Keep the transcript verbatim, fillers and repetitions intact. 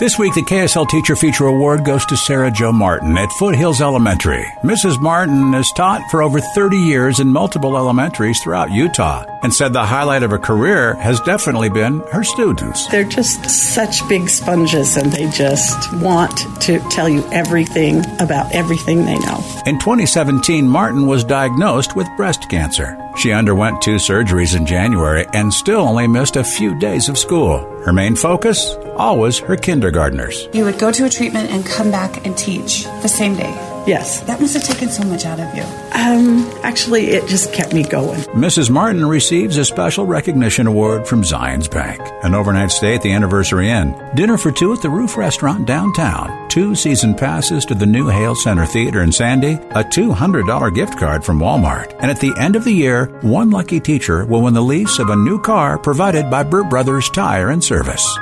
This week, the K S L Teacher Feature Award goes to SaraJo Martin at Foothills Elementary. Missus Martin has taught for over thirty years in multiple elementaries throughout Utah and said the highlight of her career has definitely been her students. They're just such big sponges, and they just want to tell you everything about everything they know. In twenty seventeen, Martin was diagnosed with breast cancer. She underwent two surgeries in January and still only missed a few days of school. Her main focus? Always her kindergartners. You would go to a treatment and come back and teach the same day. Yes. That must have taken so much out of you. Um, actually, it just kept me going. Missus Martin receives a special recognition award from Zions Bank, an overnight stay at the Anniversary Inn, dinner for two at the Roof Restaurant downtown, two season passes to the new Hale Center Theater in Sandy, a two hundred dollars gift card from Walmart, and at the end of the year, one lucky teacher will win the lease of a new car provided by Burt Bros. Tire and Service.